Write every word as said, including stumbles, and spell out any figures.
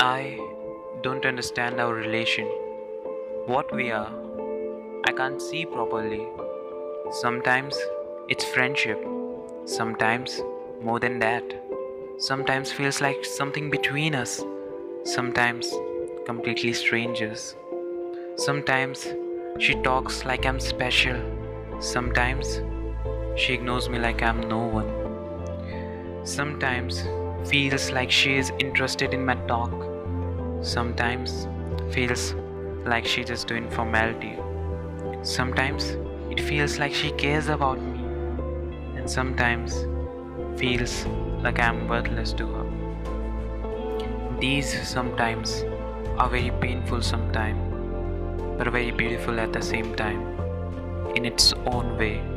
I don't understand our relation, what we are. I can't see properly. Sometimes it's friendship, sometimes more than that. Sometimes feels like something between us, sometimes completely strangers. Sometimes she talks like I'm special, sometimes she ignores me like I'm no one. Sometimes feels like she is interested in my talk, sometimes feels like she's just doing formality. Sometimes it feels like she cares about me, and sometimes feels like I'm worthless to her. These sometimes are very painful sometimes, but very beautiful at the same time, in its own way.